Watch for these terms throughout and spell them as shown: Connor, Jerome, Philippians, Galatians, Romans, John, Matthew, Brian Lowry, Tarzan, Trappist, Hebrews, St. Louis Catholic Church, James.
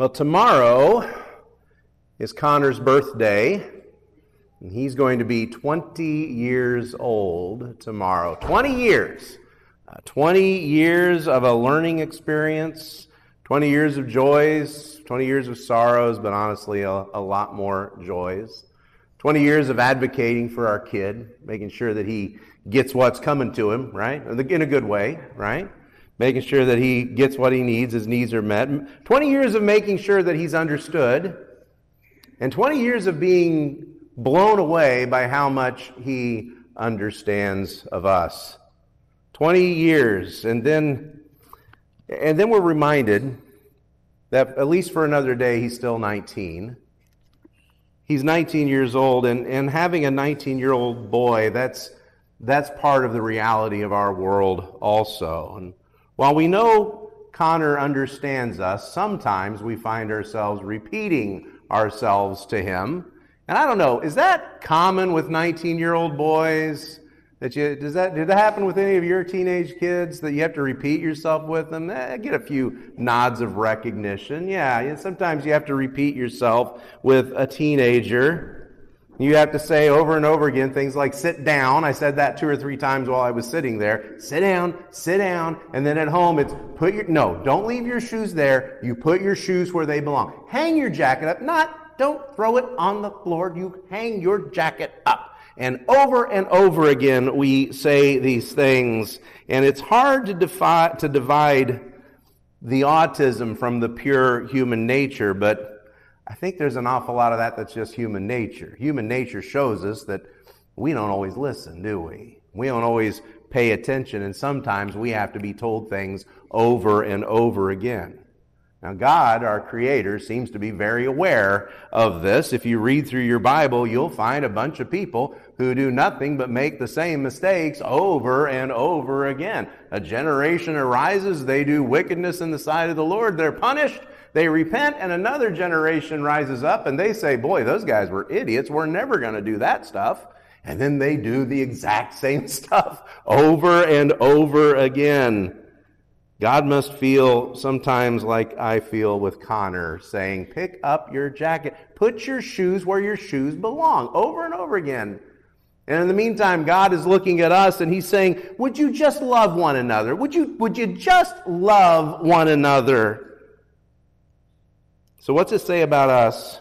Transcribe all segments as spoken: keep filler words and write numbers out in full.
Well, tomorrow is Connor's birthday, and he's going to be twenty years old tomorrow. twenty years. Uh, twenty years of a learning experience, twenty years of joys, twenty years of sorrows, but honestly, a, a lot more joys. twenty years of advocating for our kid, making sure that he gets what's coming to him, right? In a good way, right? Making sure that he gets what he needs, his needs are met. twenty years of making sure that he's understood, and twenty years of being blown away by how much he understands of us. twenty years, and then, and then we're reminded that at least for another day, he's still nineteen. He's nineteen years old, and, and having a nineteen-year-old boy, that's, that's part of the reality of our world also. And while we know Connor understands us, sometimes we find ourselves repeating ourselves to him. And I don't know, is that common with nineteen-year-old boys? That you does that did that happen with any of your teenage kids that you have to repeat yourself with them? Eh, get a few nods of recognition. Yeah, sometimes you have to repeat yourself with a teenager. You have to say over and over again things like "sit down." I said that two or three times while I was sitting there. Sit down, sit down, and then at home it's put your no. Don't leave your shoes there. You put your shoes where they belong. Hang your jacket up. Not don't throw it on the floor. You hang your jacket up. And over and over again, we say these things, and it's hard to, defi- to divide the autism from the pure human nature, but I think there's an awful lot of that that's just human nature. Human nature shows us that we don't always listen, do we? We don't always pay attention, and sometimes we have to be told things over and over again. Now, God, our Creator, seems to be very aware of this. If you read through your Bible, you'll find a bunch of people who do nothing but make the same mistakes over and over again. A generation arises, they do wickedness in the sight of the Lord, they're punished, they repent, and another generation rises up and they say, boy, those guys were idiots, we're never going to do that stuff. And then they do the exact same stuff over and over again. God must feel sometimes like I feel with Connor, saying, pick up your jacket, put your shoes where your shoes belong, over and over again. And in the meantime, God is looking at us and he's saying, would you just love one another? Would you, would you just love one another? So what's it say about us?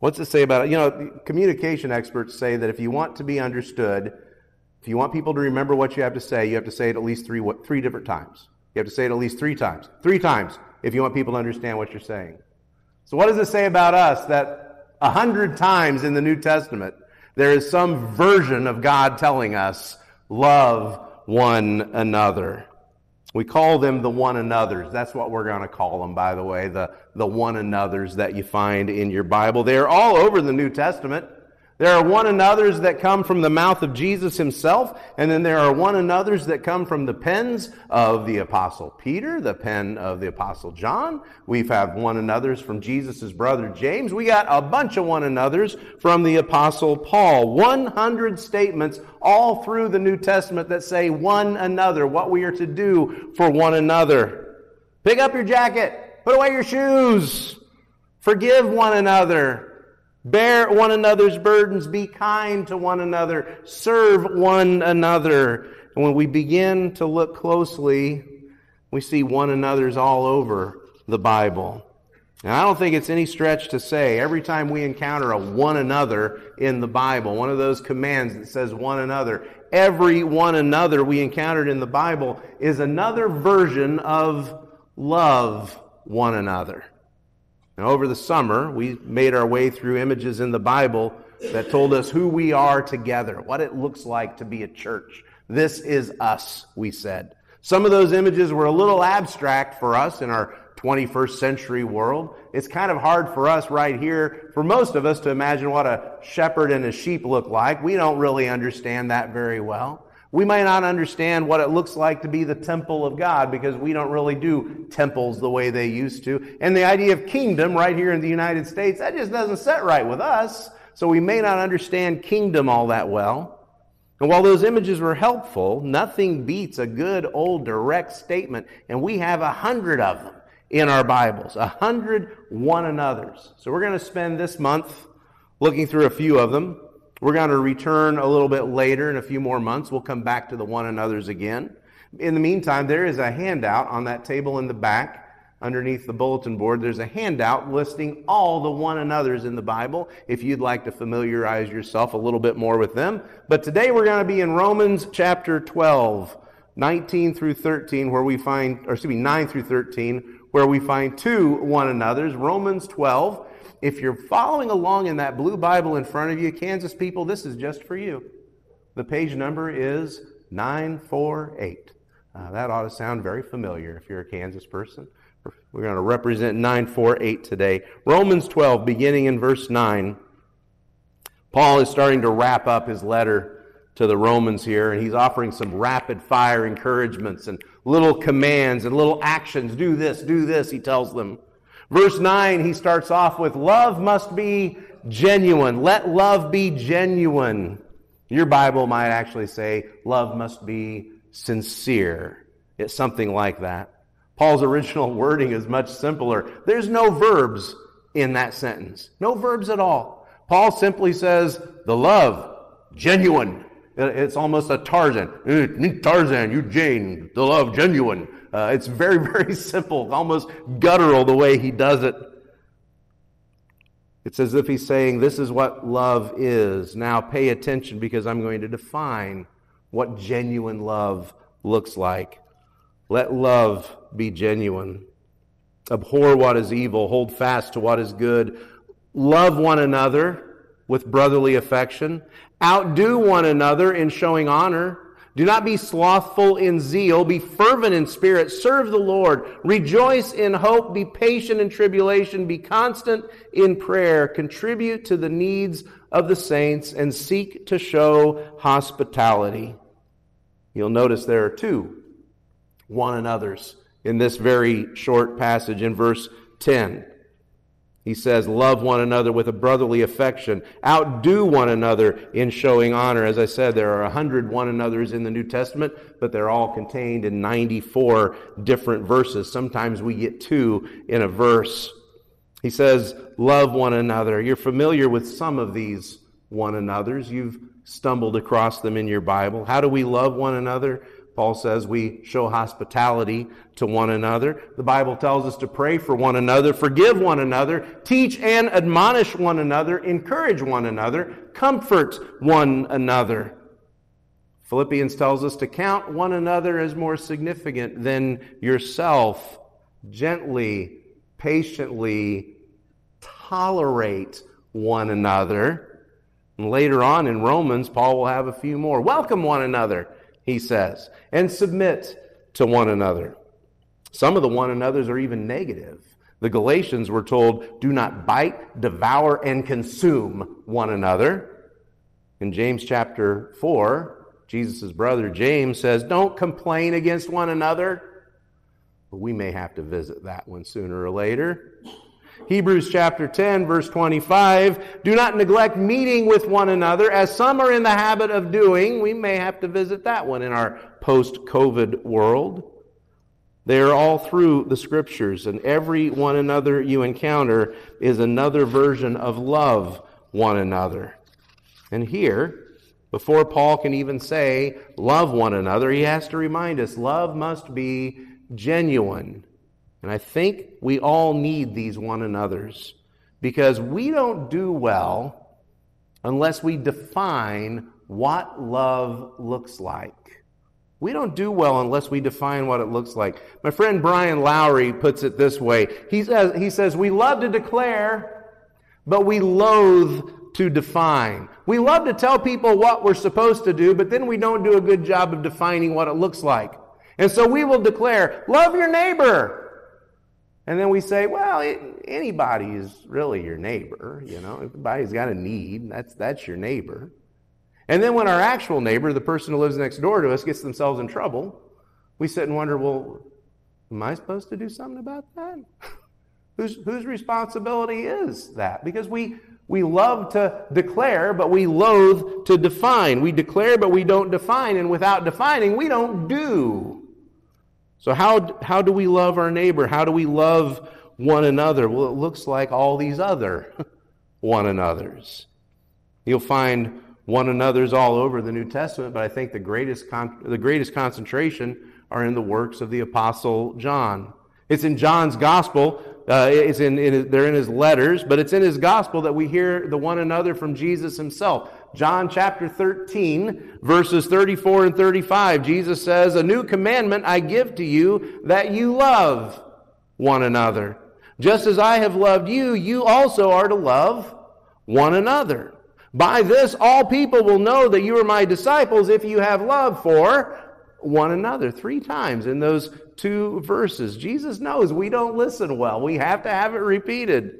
What's it say about, you know, communication experts say that if you want to be understood, if you want people to remember what you have to say, you have to say it at least three three different times. You have to say it at least three times. Three times if you want people to understand what you're saying. So what does it say about us that a hundred times in the New Testament there is some version of God telling us, love one another? We call them the one another's. That's what we're going to call them, by the way, the, the one another's that you find in your Bible. They are all over the New Testament. There are one another's that come from the mouth of Jesus himself, and then there are one another's that come from the pens of the Apostle Peter, the pen of the Apostle John. We've had one another's from Jesus' brother James. We got a bunch of one another's from the Apostle Paul. one hundred statements all through the New Testament that say one another, what we are to do for one another. Pick up your jacket, put away your shoes, forgive one another. Bear one another's burdens, be kind to one another, serve one another. And when we begin to look closely, we see one another's all over the Bible. And I don't think it's any stretch to say every time we encounter a one another in the Bible, one of those commands that says one another, every one another we encountered in the Bible is another version of love one another. And over the summer, we made our way through images in the Bible that told us who we are together, what it looks like to be a church. This is us, we said. Some of those images were a little abstract for us in our twenty-first century world. It's kind of hard for us right here, for most of us, to imagine what a shepherd and his sheep look like. We don't really understand that very well. We may not understand what it looks like to be the temple of God because we don't really do temples the way they used to. And the idea of kingdom right here in the United States, that just doesn't sit right with us. So we may not understand kingdom all that well. And while those images were helpful, nothing beats a good old direct statement. And we have a hundred of them. in our Bibles, a hundred one another's. So we're going to spend this month looking through a few of them. We're going to return a little bit later in a few more months. We'll come back to the one another's again. In the meantime, there is a handout on that table in the back underneath the bulletin board. There's a handout listing all the one another's in the Bible if you'd like to familiarize yourself a little bit more with them. But today we're going to be in Romans chapter twelve, nineteen through thirteen, where we find, or excuse me, nine through thirteen, where we find two one another's. Romans twelve. If you're following along in that blue Bible in front of you, Kansas people, this is just for you. The page number is nine forty-eight. Uh, that ought to sound very familiar if you're a Kansas person. We're going to represent nine forty-eight today. Romans twelve, beginning in verse nine. Paul is starting to wrap up his letter to the Romans here, and he's offering some rapid-fire encouragements and little commands and little actions. Do this, do this, he tells them. Verse nine, he starts off with, love must be genuine. Let love be genuine. Your Bible might actually say, love must be sincere. It's something like that. Paul's original wording is much simpler. There's no verbs in that sentence. No verbs at all. Paul simply says, the love, genuine. It's almost a Tarzan. Tarzan, you Jane, the love, genuine. Uh, it's very, very simple, almost guttural the way he does it. It's as if he's saying, this is what love is. Now pay attention because I'm going to define what genuine love looks like. Let love be genuine. Abhor what is evil. Hold fast to what is good. Love one another with brotherly affection. Outdo one another in showing honor. Do not be slothful in zeal. Be fervent in spirit. Serve the Lord. Rejoice in hope. Be patient in tribulation. Be constant in prayer. Contribute to the needs of the saints and seek to show hospitality. You'll notice there are two one another's in this very short passage in verse ten. He says, love one another with a brotherly affection. Outdo one another in showing honor. As I said, there are one hundred one another's in the New Testament, but they're all contained in ninety-four different verses. Sometimes we get two in a verse. He says, love one another. You're familiar with some of these one another's. You've stumbled across them in your Bible. How do we love one another? Paul says we show hospitality to one another. The Bible tells us to pray for one another, forgive one another, teach and admonish one another, encourage one another, comfort one another. Philippians tells us to count one another as more significant than yourself. Gently, patiently tolerate one another. And later on in Romans, Paul will have a few more. Welcome one another, he says, and submit to one another. Some of the one another's are even negative. The Galatians were told, do not bite, devour, and consume one another. In James chapter four, Jesus' brother James says, don't complain against one another. But we may have to visit that one sooner or later. Hebrews chapter ten, verse twenty-five, do not neglect meeting with one another, as some are in the habit of doing. We may have to visit that one in our post-COVID world. They are all through the Scriptures, and every one another you encounter is another version of love one another. And here, before Paul can even say, love one another, he has to remind us, love must be genuine. And I think we all need these one another's because we don't do well unless we define what love looks like. We don't do well unless we define what it looks like. My friend Brian Lowry puts it this way. He says, he says, we love to declare, but we loathe to define. We love to tell people what we're supposed to do, but then we don't do a good job of defining what it looks like. And so we will declare, love your neighbor. And then we say, well, it, anybody is really your neighbor. You know, everybody's got a need. That's that's your neighbor. And then when our actual neighbor, the person who lives next door to us, gets themselves in trouble, we sit and wonder, well, am I supposed to do something about that? Whose whose responsibility is that? Because we we love to declare, but we loathe to define. We declare, but we don't define. And without defining, we don't do. So how, how do we love our neighbor? How do we love one another? Well, it looks like all these other one another's. You'll find one another's all over the New Testament, but I think the greatest con- the greatest concentration are in the works of the Apostle John. It's in John's gospel. Uh, it's in, in his, they're in his letters, but it's in his gospel that we hear the one another from Jesus himself. John chapter thirteen, verses thirty-four and thirty-five, Jesus says, "A new commandment I give to you, that you love one another. Just as I have loved you, you also are to love one another. By this all people will know that you are my disciples, if you have love for one another." Three times in those two verses. Jesus knows we don't listen well. We have to have it repeated.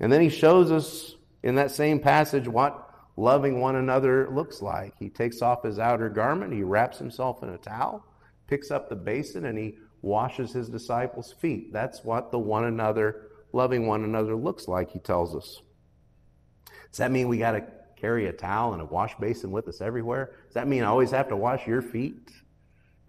And then he shows us in that same passage what loving one another looks like. He takes off his outer garment, he wraps himself in a towel, picks up the basin, and he washes his disciples' feet. That's what the one another, loving one another looks like, he tells us. Does that mean we got to carry a towel and a wash basin with us everywhere? Does that mean I always have to wash your feet?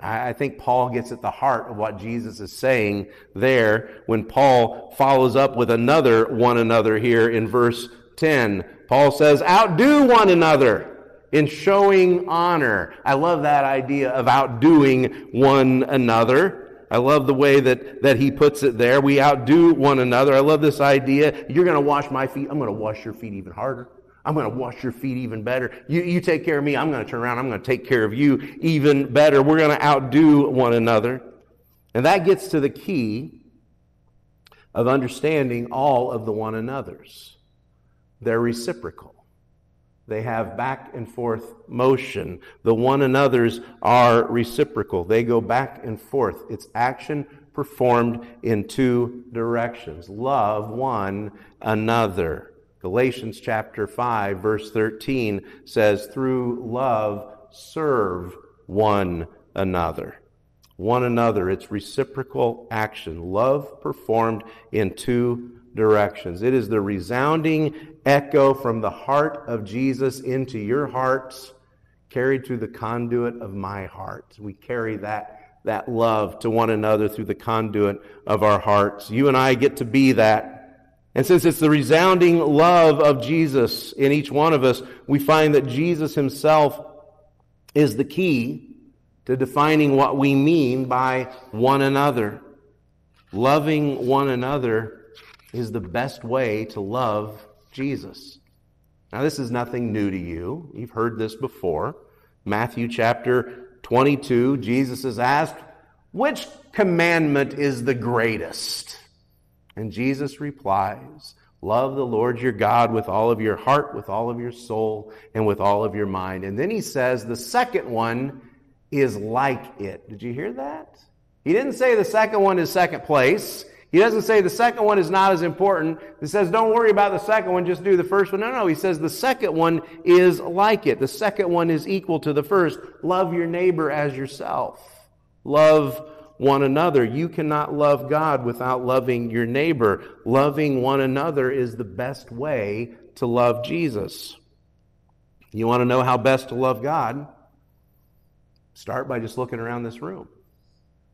I think Paul gets at the heart of what Jesus is saying there when Paul follows up with another one another here in verse ten. Paul says, "Outdo one another in showing honor." I love that idea of outdoing one another. I love the way that, that he puts it there. We outdo one another. I love this idea. You're going to wash my feet. I'm going to wash your feet even harder. I'm going to wash your feet even better. You, you take care of me. I'm going to turn around. I'm going to take care of you even better. We're going to outdo one another. And that gets to the key of understanding all of the one another's. They're reciprocal. They have back and forth motion. The one another's are reciprocal. They go back and forth. It's action performed in two directions. Love one another. Galatians chapter five, verse thirteen says, "Through love, serve one another." One another, it's reciprocal action. Love performed in two directions. It is the resounding echo from the heart of Jesus into your hearts, carried through the conduit of my heart. We carry that that love to one another through the conduit of our hearts. You and I get to be that. And since it's the resounding love of Jesus in each one of us, we find that Jesus himself is the key to defining what we mean by one another. Loving one another is the best way to love Jesus. Now, this is nothing new to you. You've heard this before. Matthew chapter twenty-two, Jesus is asked, "Which commandment is the greatest?" And Jesus replies, "Love the Lord your God with all of your heart, with all of your soul, and with all of your mind." And then he says, "The second one is like it." Did you hear that? He didn't say the second one is second place. He doesn't say the second one is not as important. He says, don't worry about the second one, just do the first one. No, no, he says the second one is like it. The second one is equal to the first. Love your neighbor as yourself. Love one another. You cannot love God without loving your neighbor. Loving one another is the best way to love Jesus. You want to know how best to love God? Start by just looking around this room.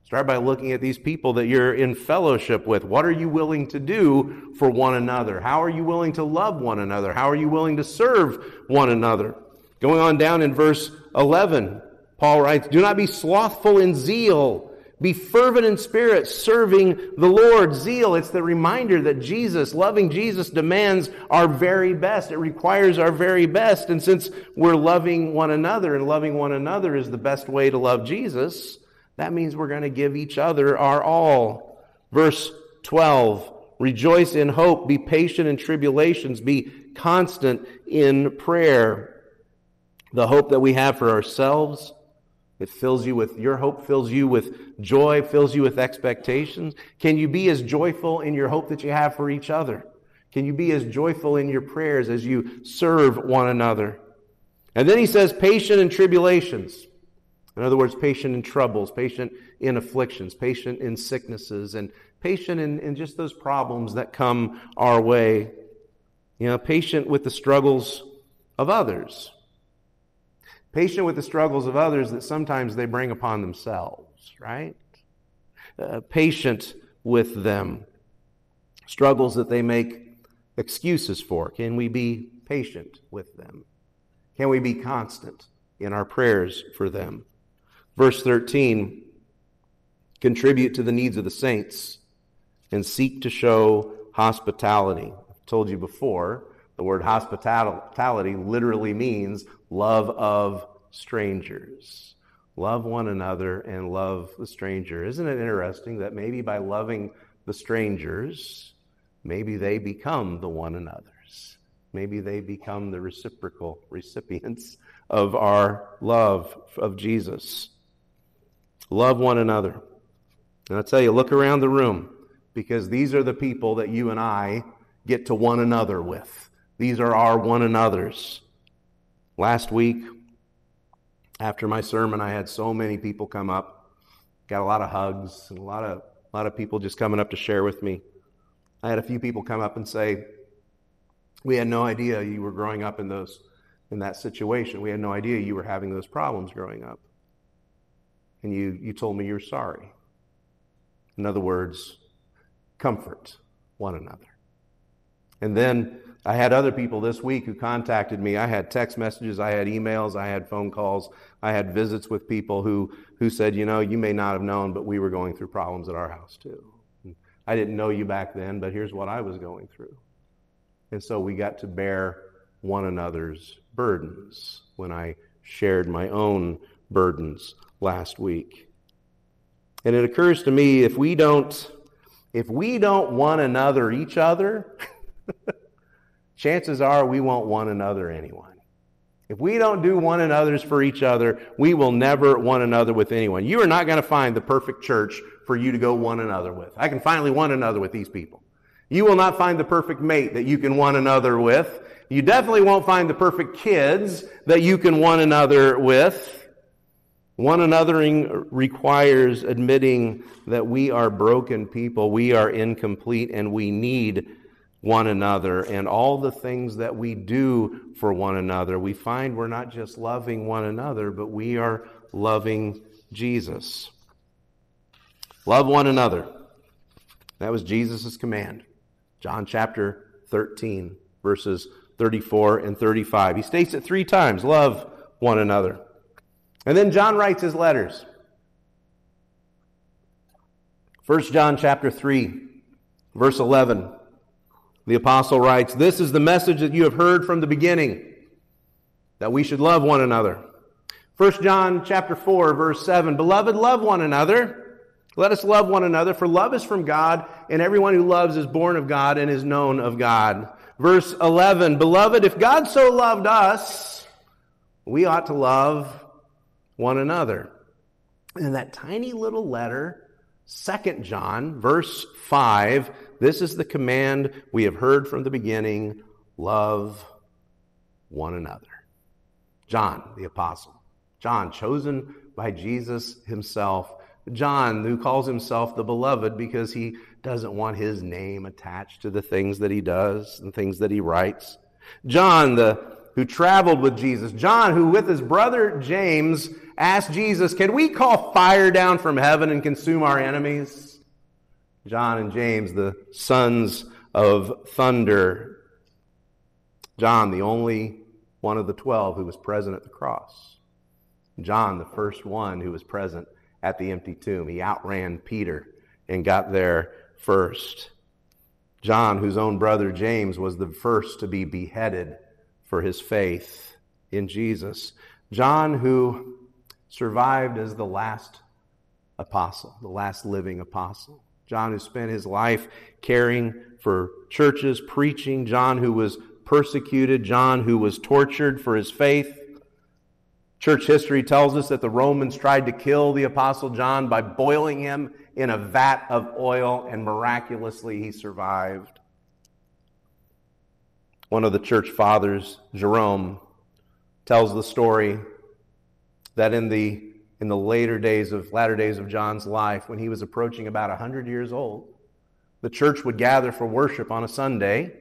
Start by looking at these people that you're in fellowship with. What are you willing to do for one another? How are you willing to love one another? How are you willing to serve one another? Going on down in verse eleven, Paul writes, "Do not be slothful in zeal. Be fervent in spirit, serving the Lord." Zeal, it's the reminder that Jesus, loving Jesus, demands our very best. It requires our very best. And since we're loving one another, and loving one another is the best way to love Jesus, that means we're going to give each other our all. Verse twelve, "Rejoice in hope, be patient in tribulations, be constant in prayer." The hope that we have for ourselves, it fills you with, your hope fills you with joy, fills you with expectations. Can you be as joyful in your hope that you have for each other? Can you be as joyful in your prayers as you serve one another? And then he says, "Patient in tribulations." In other words, patient in troubles, patient in afflictions, patient in sicknesses, and patient in, in just those problems that come our way. You know, patient with the struggles of others. Patient with the struggles of others that sometimes they bring upon themselves, right? uh, patient with them. Struggles that they make excuses for. Can we be patient with them? Can we be constant in our prayers for them? Verse thirteen, contribute to the needs of the saints and seek to show hospitality. I've told you before, the word hospitality literally means love of strangers. Love one another and love the stranger. Isn't it interesting that maybe by loving the strangers, maybe they become the one another's. Maybe they become the reciprocal recipients of our love of Jesus. Love one another. And I'll tell you, look around the room, because these are the people that you and I get to one another with. These are our one another's. Last week, after my sermon, I had so many people come up. Got a lot of hugs and a lot of a lot of people just coming up to share with me. I had a few people come up and say, we had no idea you were growing up in those in that situation. We had no idea you were having those problems growing up. And you, you told me you're sorry. In other words, comfort one another. And then I had other people this week who contacted me. I had text messages, I had emails, I had phone calls, I had visits with people who, who said, you know, you may not have known, but we were going through problems at our house too. And I didn't know you back then, but here's what I was going through. And so we got to bear one another's burdens when I shared my own burdens last week. And it occurs to me, if we don't, if we don't one another each other, chances are we won't one another anyone. If we don't do one another's for each other, we will never one another with anyone. You are not going to find the perfect church for you to go one another with. I can finally one another with these people. You will not find the perfect mate that you can one another with. You definitely won't find the perfect kids that you can one another with. One anothering requires admitting that we are broken people, we are incomplete, and we need one another, and all the things that we do for one another. We find we're not just loving one another, but we are loving Jesus. Love one another. That was Jesus' command. John chapter thirteen, verses thirty-four and thirty-five. He states it three times, love one another. And then John writes his letters. First John chapter three, verse eleven. The apostle writes, this is the message that you have heard from the beginning, that we should love one another. First John chapter four, verse seven, beloved, love one another. Let us love one another, for love is from God, and everyone who loves is born of God and is known of God. Verse eleven, beloved, if God so loved us, we ought to love one another. And in that tiny little letter, Second John, verse five, this is the command we have heard from the beginning, love one another. John, the apostle. John, chosen by Jesus himself. John, who calls himself the beloved because he doesn't want his name attached to the things that he does and things that he writes. John, the who traveled with Jesus. John, who with his brother James asked Jesus, can we call fire down from heaven and consume our enemies? John and James, the sons of thunder. John, the only one of the twelve who was present at the cross. John, the first one who was present at the empty tomb. He outran Peter and got there first. John, whose own brother James was the first to be beheaded for his faith in Jesus. John, who survived as the last apostle, the last living apostle. John, who spent his life caring for churches, preaching. John, who was persecuted. John, who was tortured for his faith. Church history tells us that the Romans tried to kill the apostle John by boiling him in a vat of oil, and miraculously he survived. One of the church fathers, Jerome, tells the story that in the in the later days of latter days of John's life, when he was approaching about one hundred years old, the church would gather for worship on a Sunday,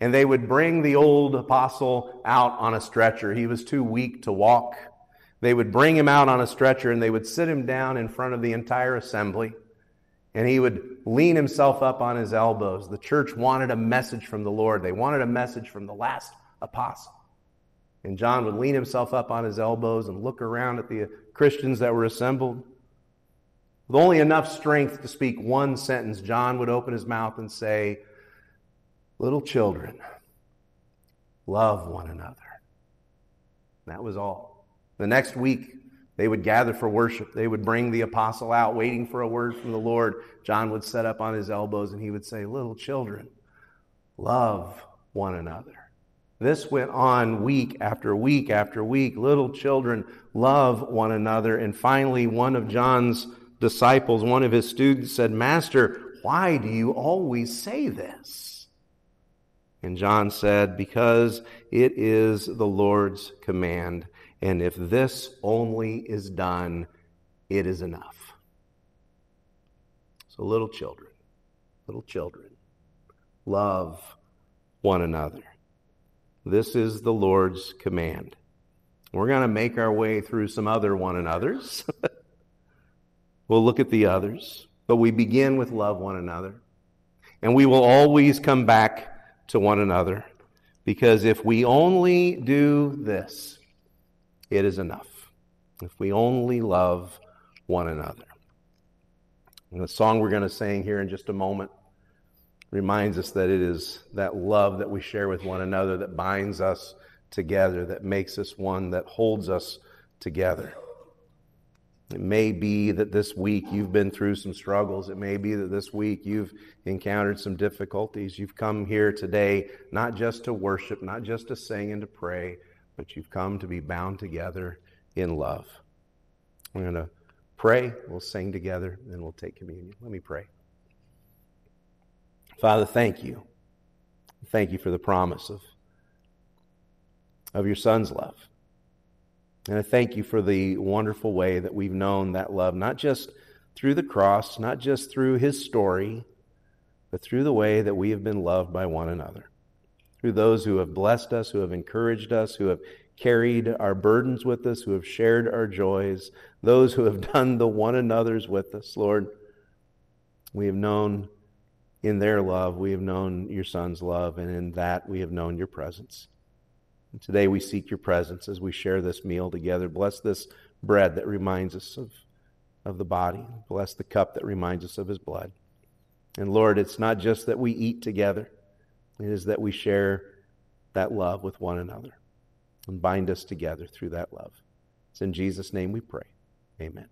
and they would bring the old apostle out on a stretcher. He was too weak to walk. They would bring him out on a stretcher, and they would sit him down in front of the entire assembly, And he would lean himself up on his elbows. The church wanted a message from the Lord. They wanted a message from the last apostle. And John would lean himself up on his elbows and look around at the Christians that were assembled. With only enough strength to speak one sentence, John would open his mouth and say, "Little children, love one another." And that was all. The next week, they would gather for worship. They would bring the apostle out, waiting for a word from the Lord. John would set up on his elbows and he would say, "Little children, love one another." This went on week after week after week. Little children, love one another. And finally, one of John's disciples, one of his students said, "Master, why do you always say this?" And John said, "Because it is the Lord's command. And if this only is done, it is enough." So little children, little children, love one another. This is the Lord's command. We're going to make our way through some other one another's. We'll look at the others, but we begin with love one another. And we will always come back to one another, because if we only do this, it is enough. If we only love one another. And the song we're going to sing here in just a moment reminds us that it is that love that we share with one another that binds us together, that makes us one, that holds us together. It may be that this week you've been through some struggles. It may be that this week you've encountered some difficulties. You've come here today not just to worship, not just to sing and to pray, but you've come to be bound together in love. We're going to pray, we'll sing together, and we'll take communion. Let me pray. Father, thank you. Thank you for the promise of, of your Son's love. And I thank you for the wonderful way that we've known that love, not just through the cross, not just through his story, but through the way that we have been loved by one another. Through those who have blessed us, who have encouraged us, who have carried our burdens with us, who have shared our joys, those who have done the one another's with us, Lord. We have known in their love, we have known your Son's love, and in that we have known your presence. And today we seek your presence as we share this meal together. Bless this bread that reminds us of, of the body. Bless the cup that reminds us of his blood. And Lord, it's not just that we eat together. It is that we share that love with one another and bind us together through that love. It's in Jesus' name we pray. Amen.